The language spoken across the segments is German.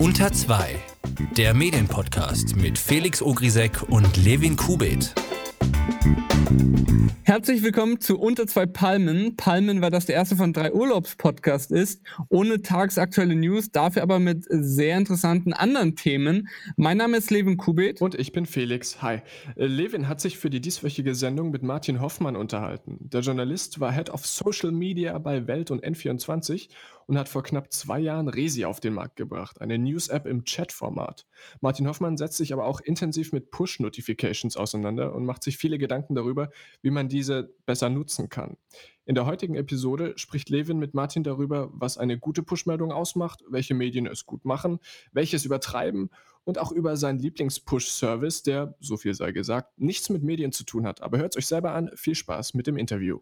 Unter 2, der Medienpodcast mit Felix Ogrisek und Levin Kubet. Herzlich willkommen zu Unter 2 Palmen. Palmen, weil das der erste von 3 Urlaubspodcasts ist, ohne tagesaktuelle News, dafür aber mit sehr interessanten anderen Themen. Mein Name ist Levin Kubet. Und ich bin Felix. Hi. Levin hat sich für die dieswöchige Sendung mit Martin Hoffmann unterhalten. Der Journalist war Head of Social Media bei Welt und N24 und hat vor knapp 2 Jahren Resi auf den Markt gebracht, eine News-App im Chat-Format. Martin Hoffmann setzt sich aber auch intensiv mit Push-Notifications auseinander und macht sich viele Gedanken darüber, wie man diese besser nutzen kann. In der heutigen Episode spricht Levin mit Martin darüber, was eine gute Push-Meldung ausmacht, welche Medien es gut machen, welche es übertreiben und auch über seinen Lieblings-Push-Service, der, so viel sei gesagt, nichts mit Medien zu tun hat. Aber hört es euch selber an. Viel Spaß mit dem Interview.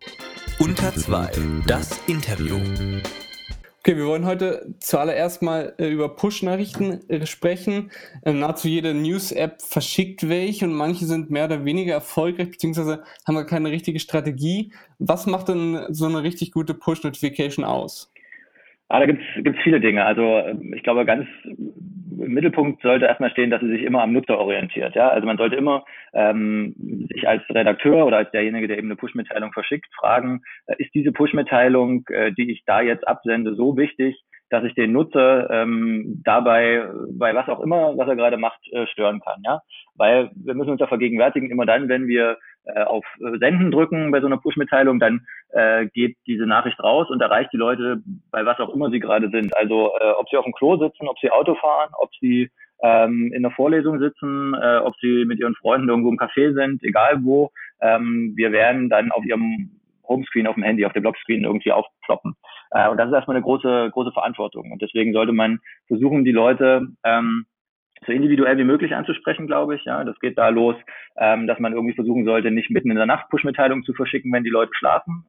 Unter 2, das Interview. Okay, wir wollen heute zuallererst mal über Push-Nachrichten sprechen. Nahezu jede News-App verschickt welche und manche sind mehr oder weniger erfolgreich, beziehungsweise haben gar keine richtige Strategie. Was macht denn so eine richtig gute Push-Notification aus? Da gibt's viele Dinge. Also ich glaube, ganz im Mittelpunkt sollte erstmal stehen, dass sie sich immer am Nutzer orientiert. Ja? Also man sollte immer sich als Redakteur oder als derjenige, der eben eine Push-Mitteilung verschickt, fragen, ist diese Push-Mitteilung, die ich da jetzt absende, so wichtig, dass ich den Nutzer dabei bei was auch immer, was er gerade macht, stören kann. Ja? Weil wir müssen uns da vergegenwärtigen, immer dann, wenn wir auf Senden drücken bei so einer Push-Mitteilung, dann geht diese Nachricht raus und erreicht die Leute bei was auch immer sie gerade sind. Also ob sie auf dem Klo sitzen, ob sie Auto fahren, ob sie in der Vorlesung sitzen, ob sie mit ihren Freunden irgendwo im Café sind, egal wo. Wir werden dann auf ihrem Homescreen, auf dem Handy, auf dem Lockscreen irgendwie aufploppen. Und das ist erstmal eine große Verantwortung. Und deswegen sollte man versuchen, die Leute so individuell wie möglich anzusprechen, glaube ich. Ja, das geht da los, dass man irgendwie versuchen sollte, nicht mitten in der Nacht Push-Mitteilungen zu verschicken, wenn die Leute schlafen.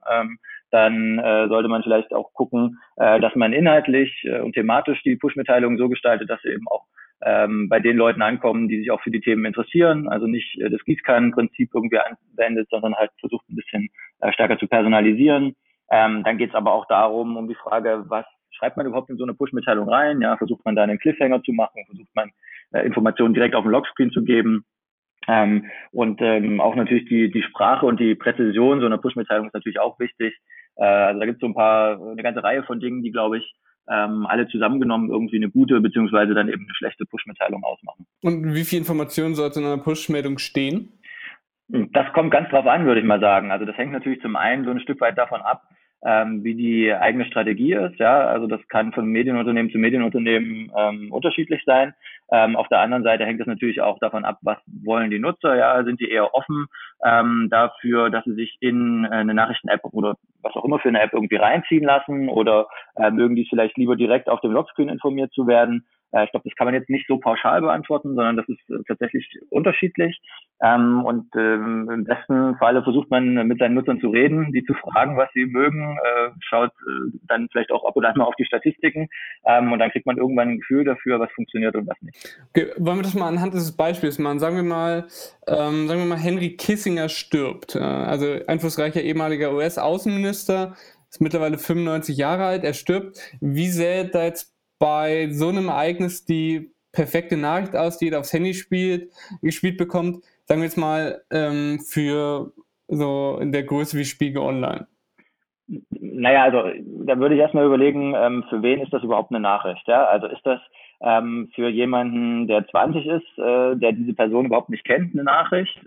Dann sollte man vielleicht auch gucken, dass man inhaltlich und thematisch die Push-Mitteilungen so gestaltet, dass sie eben auch bei den Leuten ankommen, die sich auch für die Themen interessieren. Also nicht das Gießkannenprinzip irgendwie anwendet, sondern halt versucht, ein bisschen stärker zu personalisieren. Dann geht es aber auch darum, um die Frage, was schreibt man überhaupt in so eine Push-Mitteilung rein? Ja, versucht man da einen Cliffhanger zu machen? Versucht man Informationen direkt auf den Lockscreen zu geben? Auch natürlich die Sprache und die Präzision so einer Push-Mitteilung ist natürlich auch wichtig. Also da gibt es so eine ganze Reihe von Dingen, die, glaube ich, alle zusammengenommen irgendwie eine gute beziehungsweise dann eben eine schlechte Push-Mitteilung ausmachen. Und wie viel Information sollte in einer Push-Meldung stehen? Das kommt ganz drauf an, würde ich mal sagen. Also das hängt natürlich zum einen so ein Stück weit davon ab, wie die eigene Strategie ist. Ja, also das kann von Medienunternehmen zu Medienunternehmen unterschiedlich sein. Auf der anderen Seite hängt es natürlich auch davon ab, was wollen die Nutzer? Ja, sind die eher offen dafür, dass sie sich in eine Nachrichten-App oder was auch immer für eine App irgendwie reinziehen lassen oder mögen die vielleicht lieber direkt auf dem Lockscreen informiert zu werden? Ich glaube, das kann man jetzt nicht so pauschal beantworten, sondern das ist tatsächlich unterschiedlich. Im besten Falle versucht man, mit seinen Nutzern zu reden, die zu fragen, was sie mögen, schaut dann vielleicht auch ab und an mal auf die Statistiken und dann kriegt man irgendwann ein Gefühl dafür, was funktioniert und was nicht. Okay, wollen wir das mal anhand dieses Beispiels machen? Sagen wir mal, Henry Kissinger stirbt, also einflussreicher ehemaliger US-Außenminister, ist mittlerweile 95 Jahre alt, er stirbt. Wie sähe da jetzt bei so einem Ereignis die perfekte Nachricht aus, die jeder aufs Handy gespielt bekommt, sagen wir jetzt mal, für so in der Größe wie Spiegel Online? Naja, also da würde ich erstmal überlegen, für wen ist das überhaupt eine Nachricht? Ja? Also ist das für jemanden, der 20 ist, der diese Person überhaupt nicht kennt, eine Nachricht?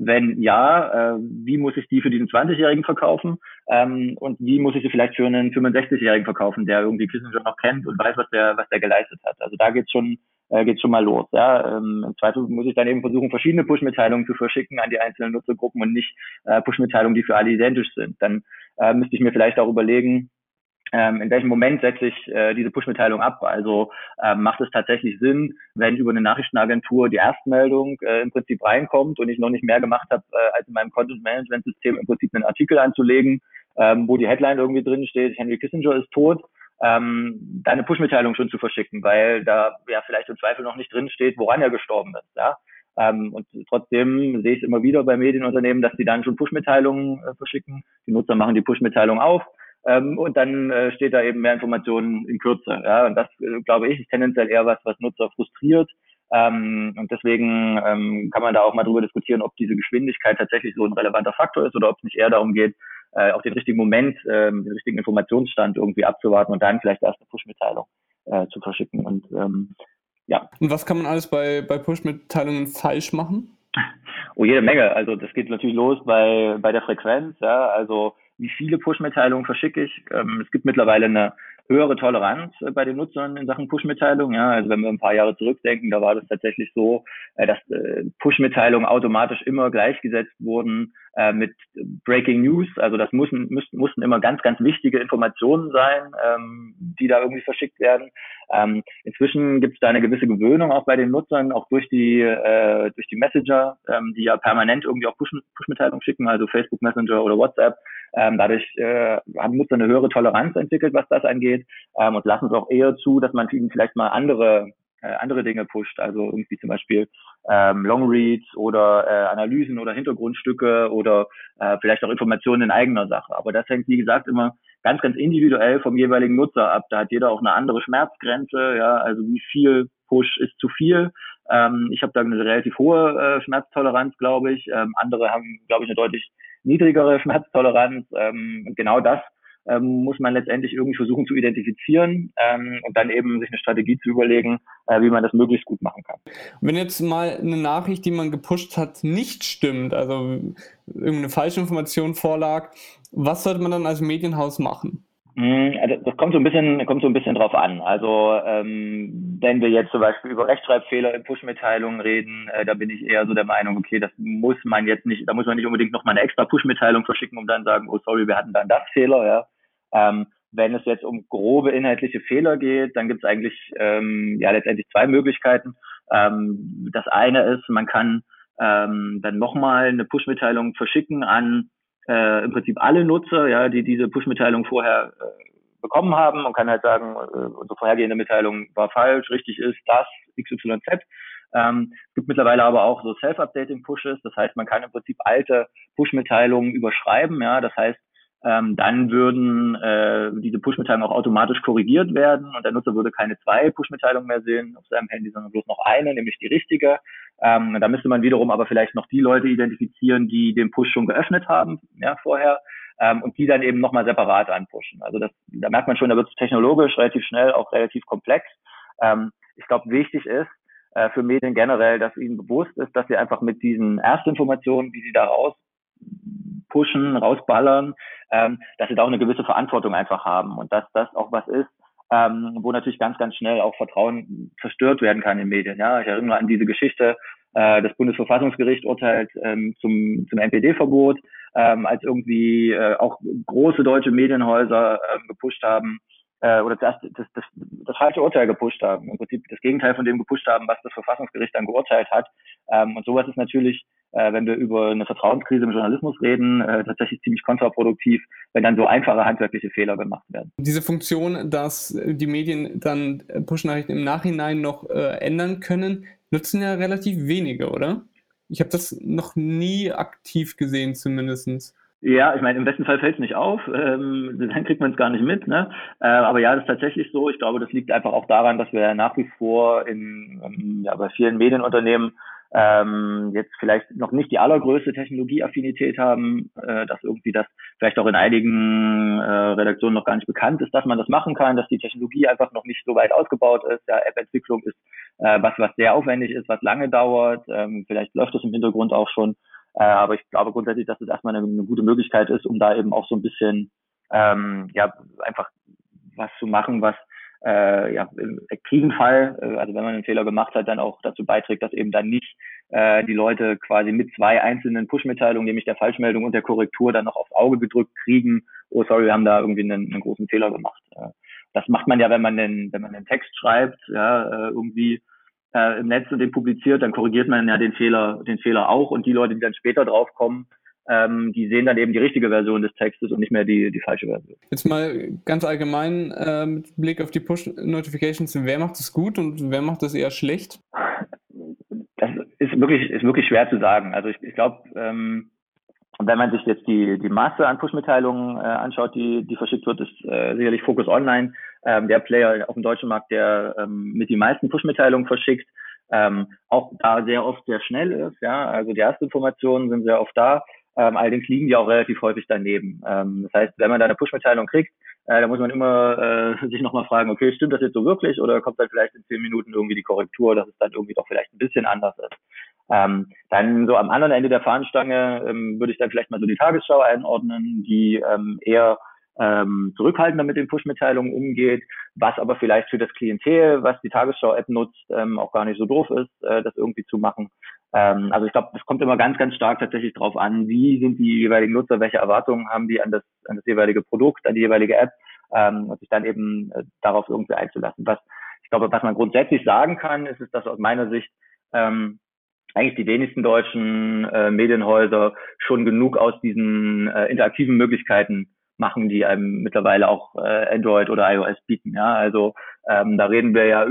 Wenn ja, wie muss ich die für diesen 20-Jährigen verkaufen? Und wie muss ich sie vielleicht für einen 65-Jährigen verkaufen, der irgendwie Kissinger noch kennt und weiß, was der geleistet hat? Also da geht's schon mal los. Ja? Im Zweifel muss ich dann eben versuchen, verschiedene Push-Mitteilungen zu verschicken an die einzelnen Nutzergruppen und nicht Push-Mitteilungen, die für alle identisch sind. Dann müsste ich mir vielleicht auch überlegen, in welchem Moment setze ich diese Push-Mitteilung ab? Also macht es tatsächlich Sinn, wenn über eine Nachrichtenagentur die Erstmeldung im Prinzip reinkommt und ich noch nicht mehr gemacht habe, als in meinem Content-Management-System im Prinzip einen Artikel anzulegen, wo die Headline irgendwie drin steht, Henry Kissinger ist tot, da eine Push-Mitteilung schon zu verschicken, weil da ja vielleicht im Zweifel noch nicht drin steht, woran er gestorben ist. Ja? Und trotzdem sehe ich es immer wieder bei Medienunternehmen, dass die dann schon Push-Mitteilungen verschicken. Die Nutzer machen die Push-Mitteilung auf. Und dann steht da eben mehr Informationen in Kürze. Ja? Und das, glaube ich, ist tendenziell eher was, was Nutzer frustriert. Und deswegen kann man da auch mal drüber diskutieren, ob diese Geschwindigkeit tatsächlich so ein relevanter Faktor ist oder ob es nicht eher darum geht, auf den richtigen Moment, den richtigen Informationsstand irgendwie abzuwarten und dann vielleicht erst eine Push-Mitteilung zu verschicken. Und ja. Und was kann man alles bei Push-Mitteilungen falsch machen? Oh, jede Menge. Also das geht natürlich los bei der Frequenz. Ja? Also wie viele Push-Mitteilungen verschicke ich? Es gibt mittlerweile eine höhere Toleranz bei den Nutzern in Sachen Push-Mitteilungen. Ja, also wenn wir ein paar Jahre zurückdenken, da war das tatsächlich so, dass Push-Mitteilungen automatisch immer gleichgesetzt wurden mit Breaking News. Also das mussten immer ganz, ganz wichtige Informationen sein, die da irgendwie verschickt werden. Inzwischen gibt es da eine gewisse Gewöhnung auch bei den Nutzern, auch durch die Messenger, die ja permanent irgendwie auch Push-Mitteilungen schicken, also Facebook Messenger oder WhatsApp. Dadurch haben Nutzer eine höhere Toleranz entwickelt, was das angeht, und lassen es auch eher zu, dass man ihnen vielleicht mal andere Dinge pusht, also irgendwie zum Beispiel Longreads oder Analysen oder Hintergrundstücke oder vielleicht auch Informationen in eigener Sache. Aber das hängt, wie gesagt, immer ganz, ganz individuell vom jeweiligen Nutzer ab. Da hat jeder auch eine andere Schmerzgrenze, ja, also wie viel Push ist zu viel. Ich habe da eine relativ hohe Schmerztoleranz, glaube ich. Andere haben, glaube ich, eine deutlich niedrigere Schmerztoleranz. Genau das muss man letztendlich irgendwie versuchen zu identifizieren und dann eben sich eine Strategie zu überlegen, wie man das möglichst gut machen kann. Wenn jetzt mal eine Nachricht, die man gepusht hat, nicht stimmt, also irgendeine falsche Information vorlag, was sollte man dann als Medienhaus machen? Das kommt so ein bisschen drauf an. Also wenn wir jetzt zum Beispiel über Rechtschreibfehler in Push-Mitteilungen reden, da bin ich eher so der Meinung, okay, da muss man nicht unbedingt nochmal eine extra Push-Mitteilung verschicken, um dann sagen, oh sorry, wir hatten dann das Fehler, ja. Wenn es jetzt um grobe inhaltliche Fehler geht, dann gibt es eigentlich letztendlich zwei Möglichkeiten. Das eine ist, man kann dann nochmal eine Push-Mitteilung verschicken an im Prinzip alle Nutzer, ja, die diese Push-Mitteilung vorher bekommen haben, und kann halt sagen, unsere vorhergehende Mitteilung war falsch, richtig ist das, XYZ. Es gibt mittlerweile aber auch so Self-Updating-Pushes, das heißt, man kann im Prinzip alte Push-Mitteilungen überschreiben, ja, das heißt, dann würden diese Push-Mitteilungen auch automatisch korrigiert werden und der Nutzer würde keine zwei Push-Mitteilungen mehr sehen auf seinem Handy, sondern bloß noch eine, nämlich die richtige. Da müsste man wiederum aber vielleicht noch die Leute identifizieren, die den Push schon geöffnet haben, ja, vorher, und die dann eben nochmal separat anpushen. Also da merkt man schon, da wird es technologisch relativ schnell, auch relativ komplex. Ich glaube, wichtig ist für Medien generell, dass ihnen bewusst ist, dass sie einfach mit diesen Erstinformationen, die sie da rausballern, dass sie da auch eine gewisse Verantwortung einfach haben und dass das auch was ist, wo natürlich ganz, ganz schnell auch Vertrauen zerstört werden kann in Medien. Ja, ich erinnere an diese Geschichte, das Bundesverfassungsgericht urteilt zum NPD-Verbot, als irgendwie auch große deutsche Medienhäuser gepusht haben, oder zuerst das falsche Urteil gepusht haben, im Prinzip das Gegenteil von dem gepusht haben, was das Verfassungsgericht dann geurteilt hat. Und sowas ist natürlich, wenn wir über eine Vertrauenskrise im Journalismus reden, tatsächlich ziemlich kontraproduktiv, wenn dann so einfache handwerkliche Fehler gemacht werden. Diese Funktion, dass die Medien dann Push-Nachrichten im Nachhinein noch ändern können, nutzen ja relativ wenige, oder? Ich habe das noch nie aktiv gesehen, zumindestens. Ja, ich meine, im besten Fall fällt es nicht auf, dann kriegt man es gar nicht mit, ne? Aber ja, das ist tatsächlich so. Ich glaube, das liegt einfach auch daran, dass wir nach wie vor bei vielen Medienunternehmen jetzt vielleicht noch nicht die allergrößte Technologieaffinität haben, dass irgendwie das vielleicht auch in einigen Redaktionen noch gar nicht bekannt ist, dass man das machen kann, dass die Technologie einfach noch nicht so weit ausgebaut ist. Ja, App-Entwicklung ist was sehr aufwendig ist, was lange dauert. Vielleicht läuft das im Hintergrund auch schon. Aber ich glaube grundsätzlich, dass das erstmal eine gute Möglichkeit ist, um da eben auch so ein bisschen einfach was zu machen, was im aktiven Fall, also wenn man einen Fehler gemacht hat, dann auch dazu beiträgt, dass eben dann nicht die Leute quasi mit zwei einzelnen Push-Mitteilungen, nämlich der Falschmeldung und der Korrektur, dann noch aufs Auge gedrückt kriegen, oh sorry, wir haben da irgendwie einen großen Fehler gemacht. Das macht man ja, wenn man einen Text schreibt, ja, irgendwie im Netz und den publiziert, dann korrigiert man ja den Fehler auch, und die Leute, die dann später draufkommen, die sehen dann eben die richtige Version des Textes und nicht mehr die falsche Version. Jetzt mal ganz allgemein mit Blick auf die Push-Notifications, wer macht das gut und wer macht das eher schlecht? Das ist wirklich schwer zu sagen. Also ich glaube, Und wenn man sich jetzt die Masse an Push-Mitteilungen anschaut, die verschickt wird, ist sicherlich Focus Online der Player auf dem deutschen Markt, der mit die meisten Push-Mitteilungen verschickt, auch da sehr oft sehr schnell ist. Ja, also die ersten Informationen sind sehr oft da. Allerdings liegen die auch relativ häufig daneben. Das heißt, wenn man da eine Push-Mitteilung kriegt, dann muss man immer sich nochmal fragen, okay, stimmt das jetzt so wirklich? Oder kommt dann vielleicht in 10 Minuten irgendwie die Korrektur, dass es dann irgendwie doch vielleicht ein bisschen anders ist? Dann so am anderen Ende der Fahnenstange würde ich dann vielleicht mal so die Tagesschau einordnen, die eher zurückhaltender mit den Push-Mitteilungen umgeht, was aber vielleicht für das Klientel, was die Tagesschau-App nutzt, auch gar nicht so doof ist, das irgendwie zu machen. Also ich glaube, es kommt immer ganz, ganz stark tatsächlich drauf an, wie sind die jeweiligen Nutzer, welche Erwartungen haben die an das jeweilige Produkt, an die jeweilige App, und sich dann eben darauf irgendwie einzulassen. Was man grundsätzlich sagen kann, ist, dass aus meiner Sicht eigentlich die wenigsten deutschen Medienhäuser schon genug aus diesen interaktiven Möglichkeiten machen, die einem mittlerweile auch Android oder iOS bieten. Ja, also da reden wir ja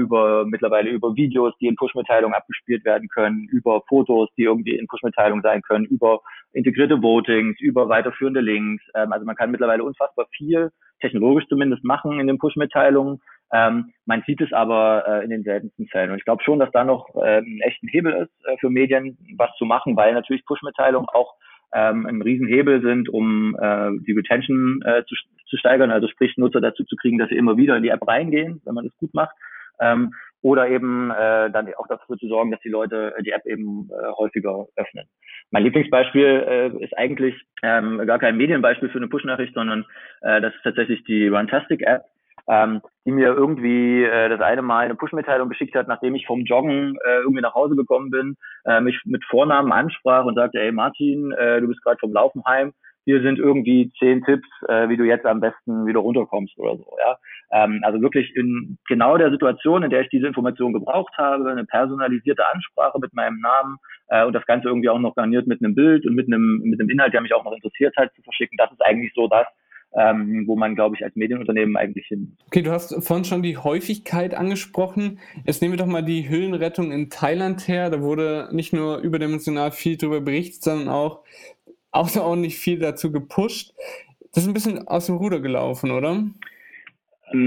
mittlerweile über Videos, die in Push-Mitteilungen abgespielt werden können, über Fotos, die irgendwie in Push-Mitteilungen sein können, über integrierte Votings, über weiterführende Links. Also man kann mittlerweile unfassbar viel, technologisch zumindest, machen in den Push-Mitteilungen. Man sieht es aber in den seltensten Fällen. Und ich glaube schon, dass da noch ein echter Hebel ist für Medien, was zu machen, weil natürlich Push-Mitteilungen auch ein Riesenhebel sind, um die Retention zu steigern, also sprich Nutzer dazu zu kriegen, dass sie immer wieder in die App reingehen, wenn man es gut macht, oder eben dann auch dafür zu sorgen, dass die Leute die App eben häufiger öffnen. Mein Lieblingsbeispiel ist eigentlich gar kein Medienbeispiel für eine Push-Nachricht, sondern das ist tatsächlich die Runtastic-App, die mir irgendwie das eine Mal eine Push-Mitteilung geschickt hat, nachdem ich vom Joggen irgendwie nach Hause gekommen bin, mich mit Vornamen ansprach und sagte, ey Martin, du bist gerade vom Laufen heim, hier sind irgendwie 10 Tipps, wie du jetzt am besten wieder runterkommst oder so. Ja? Also wirklich in genau der Situation, in der ich diese Information gebraucht habe, eine personalisierte Ansprache mit meinem Namen und das Ganze irgendwie auch noch garniert mit einem Bild und mit einem Inhalt, der mich auch noch interessiert hat, zu verschicken. Das ist eigentlich so das, wo man, glaube ich, als Medienunternehmen eigentlich hin. Okay, du hast vorhin schon die Häufigkeit angesprochen. Jetzt nehmen wir doch mal die Höhlenrettung in Thailand her. Da wurde nicht nur überdimensional viel darüber berichtet, sondern auch außerordentlich viel dazu gepusht. Das ist ein bisschen aus dem Ruder gelaufen, oder?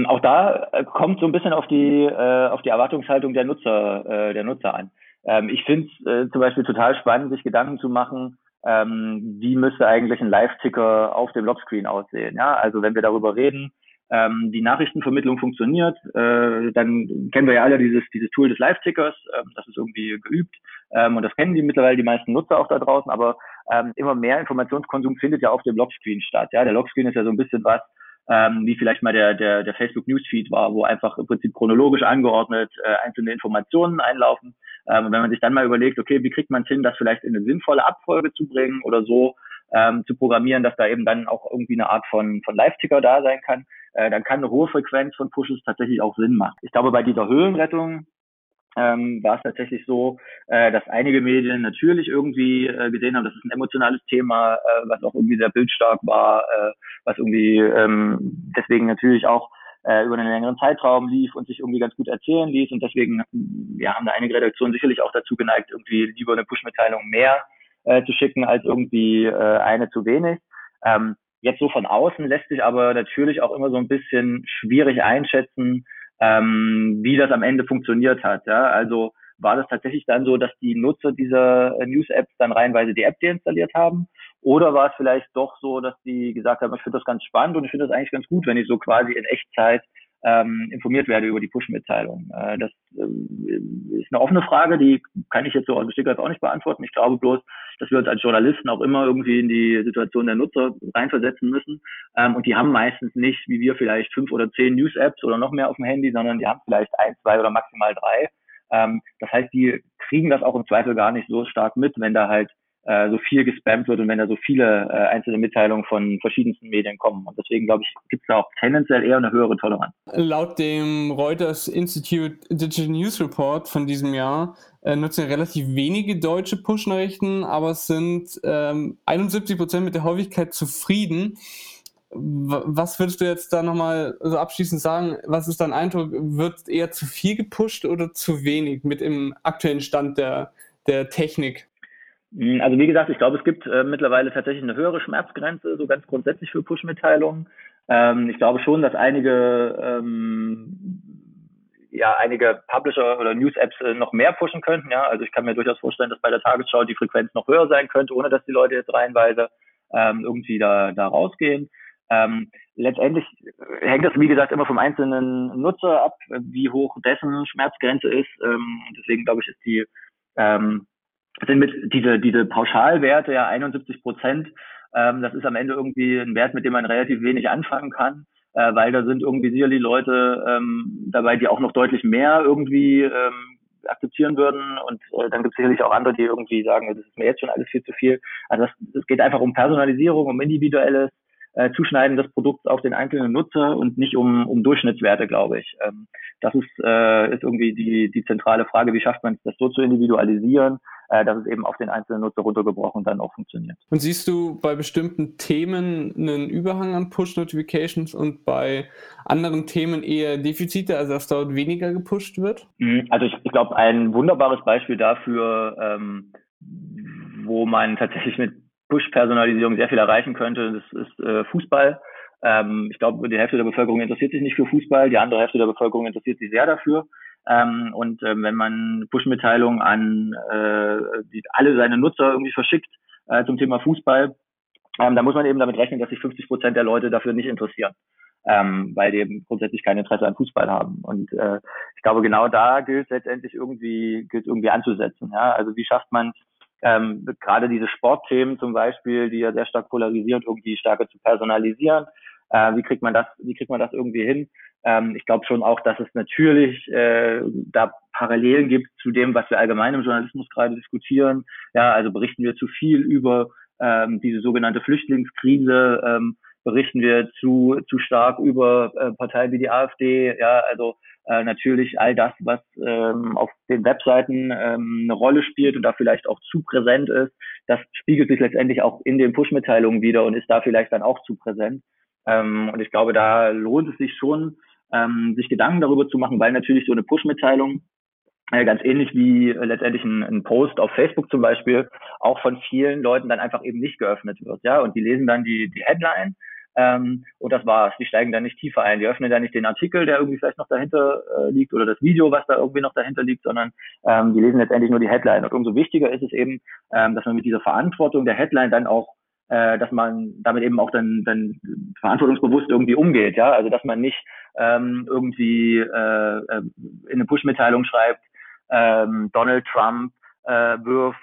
Auch da kommt so ein bisschen auf die Erwartungshaltung der Nutzer an. Ich finde es zum Beispiel total spannend, sich Gedanken zu machen, wie müsste eigentlich ein Live-Ticker auf dem Lockscreen aussehen? Ja, also wenn wir darüber reden, die Nachrichtenvermittlung funktioniert, dann kennen wir ja alle dieses Tool des Live-Tickers, das ist irgendwie geübt, und das kennen die meisten Nutzer auch da draußen, aber immer mehr Informationskonsum findet ja auf dem Lockscreen statt. Ja, der Lockscreen ist ja so ein bisschen was, wie vielleicht mal der Facebook-Newsfeed war, wo einfach im Prinzip chronologisch angeordnet einzelne Informationen einlaufen. Und wenn man sich dann mal überlegt, okay, wie kriegt man es hin, das vielleicht in eine sinnvolle Abfolge zu bringen oder so zu programmieren, dass da eben dann auch irgendwie eine Art von Live-Ticker da sein kann, dann kann eine hohe Frequenz von Pushes tatsächlich auch Sinn machen. Ich glaube, bei dieser Höhlenrettung war es tatsächlich so, dass einige Medien natürlich irgendwie gesehen haben, das ist ein emotionales Thema, was auch irgendwie sehr bildstark war, was irgendwie deswegen natürlich auch über einen längeren Zeitraum lief und sich irgendwie ganz gut erzählen ließ, und deswegen haben da einige Redaktionen sicherlich auch dazu geneigt, irgendwie lieber eine Push-Mitteilung mehr zu schicken als irgendwie eine zu wenig. Jetzt so von außen lässt sich aber natürlich auch immer so ein bisschen schwierig einschätzen, wie das am Ende funktioniert hat. Ja? Also war das tatsächlich dann so, dass die Nutzer dieser News-Apps dann reihenweise die App deinstalliert haben? Oder war es vielleicht doch so, dass die gesagt haben, ich finde das ganz spannend und ich finde das eigentlich ganz gut, wenn ich so quasi in Echtzeit informiert werde über die Push-Mitteilung? Das ist eine offene Frage, die kann ich jetzt so aus dem Stegreif auch nicht beantworten. Ich glaube bloß, dass wir uns als Journalisten auch immer irgendwie in die Situation der Nutzer reinversetzen müssen. Und die haben meistens nicht, wie wir vielleicht, 5 oder 10 News-Apps oder noch mehr auf dem Handy, sondern die haben vielleicht 1, 2 oder maximal 3. Das heißt, die kriegen das auch im Zweifel gar nicht so stark mit, wenn da halt so viel gespammt wird und wenn da so viele einzelne Mitteilungen von verschiedensten Medien kommen. Und deswegen, glaube ich, gibt es da auch tendenziell eher eine höhere Toleranz. Laut dem Reuters Institute Digital News Report von diesem Jahr nutzen relativ wenige deutsche Push-Nachrichten, aber sind 71% mit der Häufigkeit zufrieden. Was würdest du jetzt da nochmal so abschließend sagen? Was ist dein Eindruck? Wird eher zu viel gepusht oder zu wenig mit dem aktuellen Stand der Technik? Also wie gesagt, ich glaube, es gibt mittlerweile tatsächlich eine höhere Schmerzgrenze, so ganz grundsätzlich für Push-Mitteilungen. Ich glaube schon, dass einige Publisher oder News-Apps noch mehr pushen könnten. Ja? Also ich kann mir durchaus vorstellen, dass bei der Tagesschau die Frequenz noch höher sein könnte, ohne dass die Leute jetzt reihenweise irgendwie da rausgehen. Letztendlich hängt das, wie gesagt, immer vom einzelnen Nutzer ab, wie hoch dessen Schmerzgrenze ist. Deswegen glaube ich, ist sind mit diese Pauschalwerte ja 71%. Das ist am Ende irgendwie ein Wert, mit dem man relativ wenig anfangen kann, weil da sind irgendwie sicherlich Leute dabei, die auch noch deutlich mehr irgendwie akzeptieren würden, und dann gibt es sicherlich auch andere, die irgendwie sagen, das ist mir jetzt schon alles viel zu viel. Also es geht einfach um Personalisierung, um individuelles Zuschneiden des Produkts auf den einzelnen Nutzer und nicht um Durchschnittswerte, glaube ich. Das ist irgendwie die zentrale Frage, wie schafft man es, das so zu individualisieren, dass es eben auf den einzelnen Nutzer runtergebrochen dann auch funktioniert. Und siehst du bei bestimmten Themen einen Überhang an Push-Notifications und bei anderen Themen eher Defizite, also dass dort weniger gepusht wird? Also ich glaube, ein wunderbares Beispiel dafür, wo man tatsächlich mit Push-Personalisierung sehr viel erreichen könnte, das ist Fußball. Ich glaube, die Hälfte der Bevölkerung interessiert sich nicht für Fußball, die andere Hälfte der Bevölkerung interessiert sich sehr dafür. Wenn man Push-Mitteilungen an alle seine Nutzer irgendwie verschickt zum Thema Fußball, dann muss man eben damit rechnen, dass sich 50% der Leute dafür nicht interessieren, weil die eben grundsätzlich kein Interesse an Fußball haben. Und ich glaube, genau da gilt letztendlich irgendwie anzusetzen. Ja? Also wie schafft man gerade diese Sportthemen zum Beispiel, die ja sehr stark polarisieren, irgendwie stärker zu personalisieren. Wie kriegt man das irgendwie hin? Ich glaube schon auch, dass es natürlich da Parallelen gibt zu dem, was wir allgemein im Journalismus gerade diskutieren. Ja, also berichten wir zu viel über diese sogenannte Flüchtlingskrise, berichten wir zu stark über Parteien wie die AfD, ja, also natürlich all das, was auf den Webseiten eine Rolle spielt und da vielleicht auch zu präsent ist, das spiegelt sich letztendlich auch in den Push-Mitteilungen wieder und ist da vielleicht dann auch zu präsent. Und ich glaube, da lohnt es sich schon, sich Gedanken darüber zu machen, weil natürlich so eine Push-Mitteilung ganz ähnlich wie letztendlich ein Post auf Facebook zum Beispiel auch von vielen Leuten dann einfach eben nicht geöffnet wird. Ja, und die lesen dann die Headline. Und das war's. Die steigen da nicht tiefer ein. Die öffnen da nicht den Artikel, der irgendwie vielleicht noch dahinter liegt, oder das Video, was da irgendwie noch dahinter liegt, sondern die lesen letztendlich nur die Headline. Und umso wichtiger ist es eben, dass man mit dieser Verantwortung der Headline dann auch, dass man damit eben auch dann verantwortungsbewusst irgendwie umgeht. Ja, also dass man nicht irgendwie in eine Push-Mitteilung schreibt, Donald Trump wirft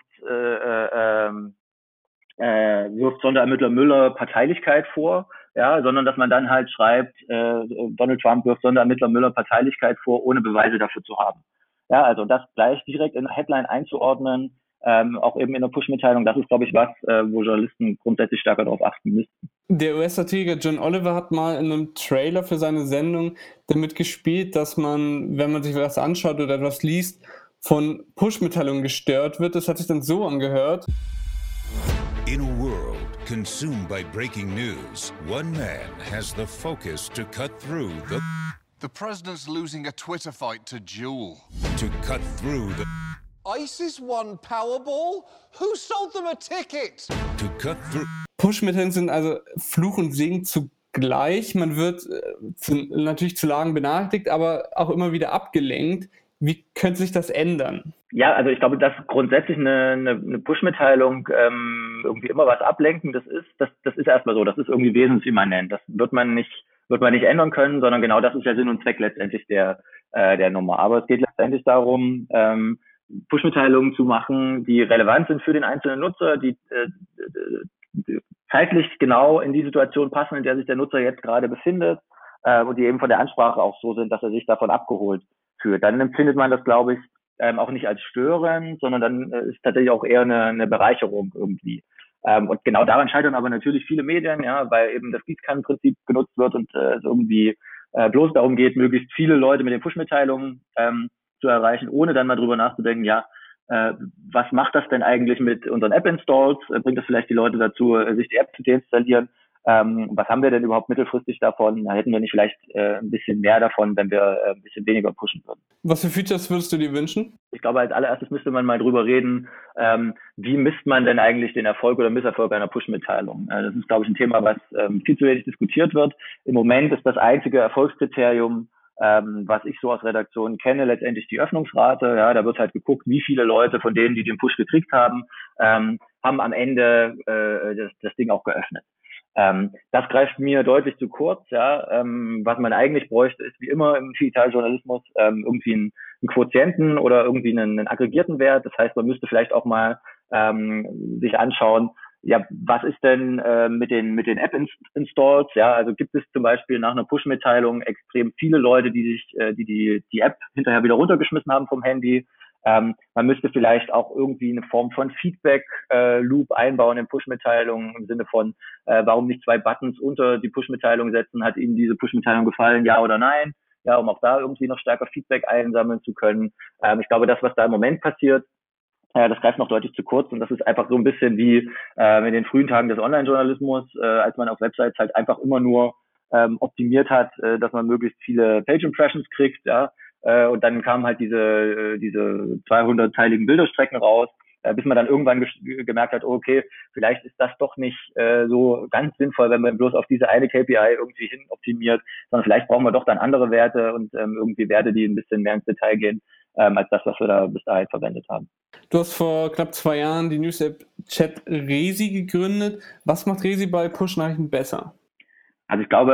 Sonderermittler Müller Parteilichkeit vor, ja, sondern dass man dann halt schreibt, Donald Trump wirft Sonderermittler Müller Parteilichkeit vor, ohne Beweise dafür zu haben. Ja, also das gleich direkt in der Headline einzuordnen, auch eben in der Push-Mitteilung, das ist, glaube ich, was, wo Journalisten grundsätzlich stärker darauf achten müssten. Der US-Satiriker John Oliver hat mal in einem Trailer für seine Sendung damit gespielt, dass man, wenn man sich was anschaut oder etwas liest, von Push-Mitteilungen gestört wird. Das hat sich dann so angehört. In a world consumed by breaking news, one man has the focus to cut through the... The president's losing a Twitter fight to Jewel. To cut through the... ISIS won Powerball? Who sold them a ticket? To cut through... Push-Mitteilungen sind also Fluch und Segen zugleich. Man wird natürlich zu Lagen benachrichtigt, aber auch immer wieder abgelenkt. Wie könnte sich das ändern? Ja, also ich glaube, dass grundsätzlich eine Push-Mitteilung irgendwie immer was Ablenkendes ist. Das ist erstmal so. Das ist irgendwie wesensimmanent. Das wird man nicht ändern können, sondern genau das ist der Sinn und Zweck letztendlich der Nummer. Aber es geht letztendlich darum, Push-Mitteilungen zu machen, die relevant sind für den einzelnen Nutzer, die zeitlich genau in die Situation passen, in der sich der Nutzer jetzt gerade befindet, und die eben von der Ansprache auch so sind, dass er sich davon abgeholt fühlt. Dann empfindet man das, glaube ich, auch nicht als störend, sondern dann ist tatsächlich auch eher eine Bereicherung irgendwie. Und genau daran scheitern aber natürlich viele Medien, ja, weil eben das Gießkannenprinzip genutzt wird und es irgendwie bloß darum geht, möglichst viele Leute mit den Push-Mitteilungen zu erreichen, ohne dann mal drüber nachzudenken, ja, was macht das denn eigentlich mit unseren App-Installs? Bringt das vielleicht die Leute dazu, sich die App zu deinstallieren? Was haben wir denn überhaupt mittelfristig davon? Da hätten wir nicht vielleicht ein bisschen mehr davon, wenn wir ein bisschen weniger pushen würden. Was für Features würdest du dir wünschen? Ich glaube, als allererstes müsste man mal drüber reden, wie misst man denn eigentlich den Erfolg oder Misserfolg einer Push-Mitteilung? Das ist, glaube ich, ein Thema, was viel zu wenig diskutiert wird. Im Moment ist das einzige Erfolgskriterium, was ich so aus Redaktionen kenne, letztendlich die Öffnungsrate. Ja, da wird halt geguckt, wie viele Leute von denen, die den Push gekriegt haben, haben am Ende das Ding auch geöffnet. Das greift mir deutlich zu kurz. Ja. Was man eigentlich bräuchte, ist wie immer im Digitaljournalismus irgendwie einen Quotienten oder irgendwie einen aggregierten Wert. Das heißt, man müsste vielleicht auch mal sich anschauen, ja, was ist denn mit den App-Installs? Ja, also gibt es zum Beispiel nach einer Push-Mitteilung extrem viele Leute, die die App hinterher wieder runtergeschmissen haben vom Handy? Man müsste vielleicht auch irgendwie eine Form von Feedback-Loop einbauen in Push-Mitteilungen im Sinne von, warum nicht 2 Buttons unter die Push-Mitteilung setzen? Hat Ihnen diese Push-Mitteilung gefallen? Ja oder nein? Ja, um auch da irgendwie noch stärker Feedback einsammeln zu können. Ich glaube, das, was da im Moment passiert, das greift noch deutlich zu kurz, und das ist einfach so ein bisschen wie in den frühen Tagen des Online-Journalismus, als man auf Websites halt einfach immer nur optimiert hat, dass man möglichst viele Page-Impressions kriegt, ja. Und dann kamen halt diese 200-teiligen Bilderstrecken raus, bis man dann irgendwann gemerkt hat, okay, vielleicht ist das doch nicht so ganz sinnvoll, wenn man bloß auf diese eine KPI irgendwie hin optimiert, sondern vielleicht brauchen wir doch dann andere Werte und irgendwie Werte, die ein bisschen mehr ins Detail gehen, als das, was wir da bis dahin verwendet haben. Du hast vor knapp 2 Jahren die News-App Chat Resi gegründet. Was macht Resi bei Push-Nachrichten besser? Also ich glaube,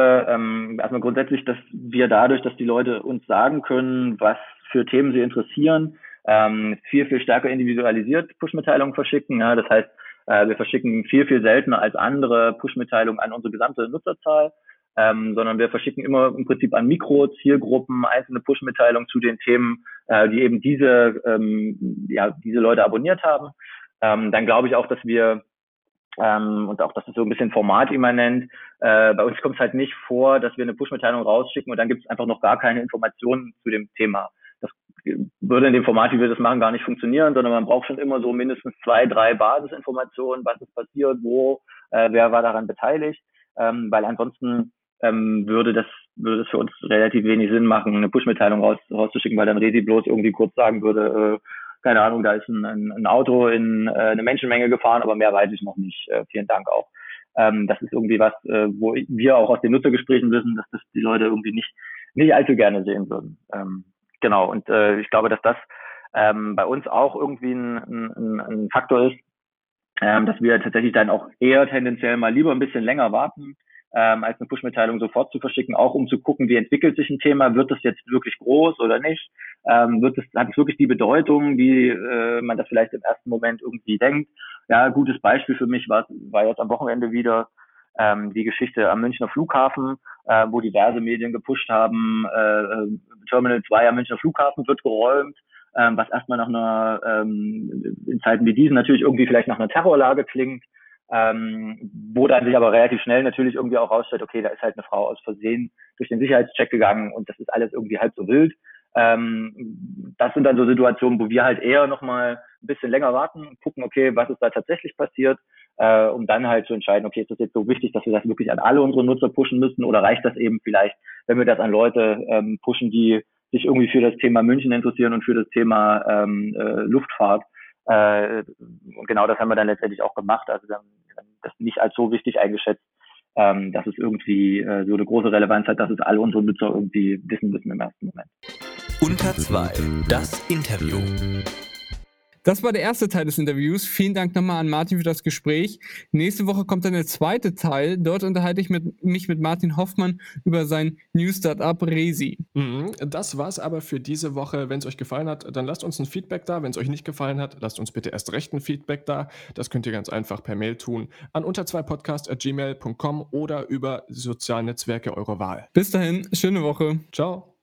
erstmal grundsätzlich, dass wir dadurch, dass die Leute uns sagen können, was für Themen sie interessieren, viel, viel stärker individualisiert Push-Mitteilungen verschicken. Ja, das heißt, wir verschicken viel, viel seltener als andere Push-Mitteilungen an unsere gesamte Nutzerzahl, sondern wir verschicken immer im Prinzip an Mikro-Zielgruppen einzelne Push-Mitteilungen zu den Themen, die eben diese Leute abonniert haben. Dann glaube ich auch, dass wir und auch das ist so ein bisschen formatimmanent. Bei uns kommt es halt nicht vor, dass wir eine Push-Mitteilung rausschicken und dann gibt es einfach noch gar keine Informationen zu dem Thema. Das würde in dem Format, wie wir das machen, gar nicht funktionieren, sondern man braucht schon immer so mindestens 2, 3 Basisinformationen, was ist passiert, wo, wer war daran beteiligt, weil ansonsten würde das für uns relativ wenig Sinn machen, eine Push-Mitteilung rauszuschicken, weil dann Resi bloß irgendwie kurz sagen würde, keine Ahnung, da ist ein Auto in eine Menschenmenge gefahren, aber mehr weiß ich noch nicht. Vielen Dank auch. Das ist irgendwie was, wo wir auch aus den Nutzergesprächen wissen, dass das die Leute irgendwie nicht allzu gerne sehen würden. Genau, und ich glaube, dass das bei uns auch irgendwie ein Faktor ist, dass wir tatsächlich dann auch eher tendenziell mal lieber ein bisschen länger warten, als eine Push-Mitteilung sofort zu verschicken, auch um zu gucken, wie entwickelt sich ein Thema, wird das jetzt wirklich groß oder nicht, hat es wirklich die Bedeutung, wie man das vielleicht im ersten Moment irgendwie denkt. Ja, gutes Beispiel für mich war jetzt am Wochenende wieder die Geschichte am Münchner Flughafen, wo diverse Medien gepusht haben, Terminal 2 am Münchner Flughafen wird geräumt, was erstmal nach einer, in Zeiten wie diesen natürlich irgendwie vielleicht nach einer Terrorlage klingt, wo dann sich aber relativ schnell natürlich irgendwie auch rausstellt, okay, da ist halt eine Frau aus Versehen durch den Sicherheitscheck gegangen und das ist alles irgendwie halb so wild. Das sind dann so Situationen, wo wir halt eher nochmal ein bisschen länger warten und gucken, okay, was ist da tatsächlich passiert, um dann halt zu entscheiden, okay, ist das jetzt so wichtig, dass wir das wirklich an alle unsere Nutzer pushen müssen oder reicht das eben vielleicht, wenn wir das an Leute pushen, die sich irgendwie für das Thema München interessieren und für das Thema Luftfahrt. Und genau das haben wir dann letztendlich auch gemacht. Also wir haben das nicht als so wichtig eingeschätzt, dass es irgendwie so eine große Relevanz hat, dass es alle unsere Nutzer irgendwie wissen müssen im ersten Moment. Unter 2, das Interview. Das war der erste Teil des Interviews. Vielen Dank nochmal an Martin für das Gespräch. Nächste Woche kommt dann der zweite Teil. Dort unterhalte ich mich mit Martin Hoffmann über sein New-Startup Resi. Das war's aber für diese Woche. Wenn es euch gefallen hat, dann lasst uns ein Feedback da. Wenn es euch nicht gefallen hat, lasst uns bitte erst recht ein Feedback da. Das könnt ihr ganz einfach per Mail tun an unter2podcast@gmail.com oder über soziale Netzwerke eurer Wahl. Bis dahin, schöne Woche. Ciao.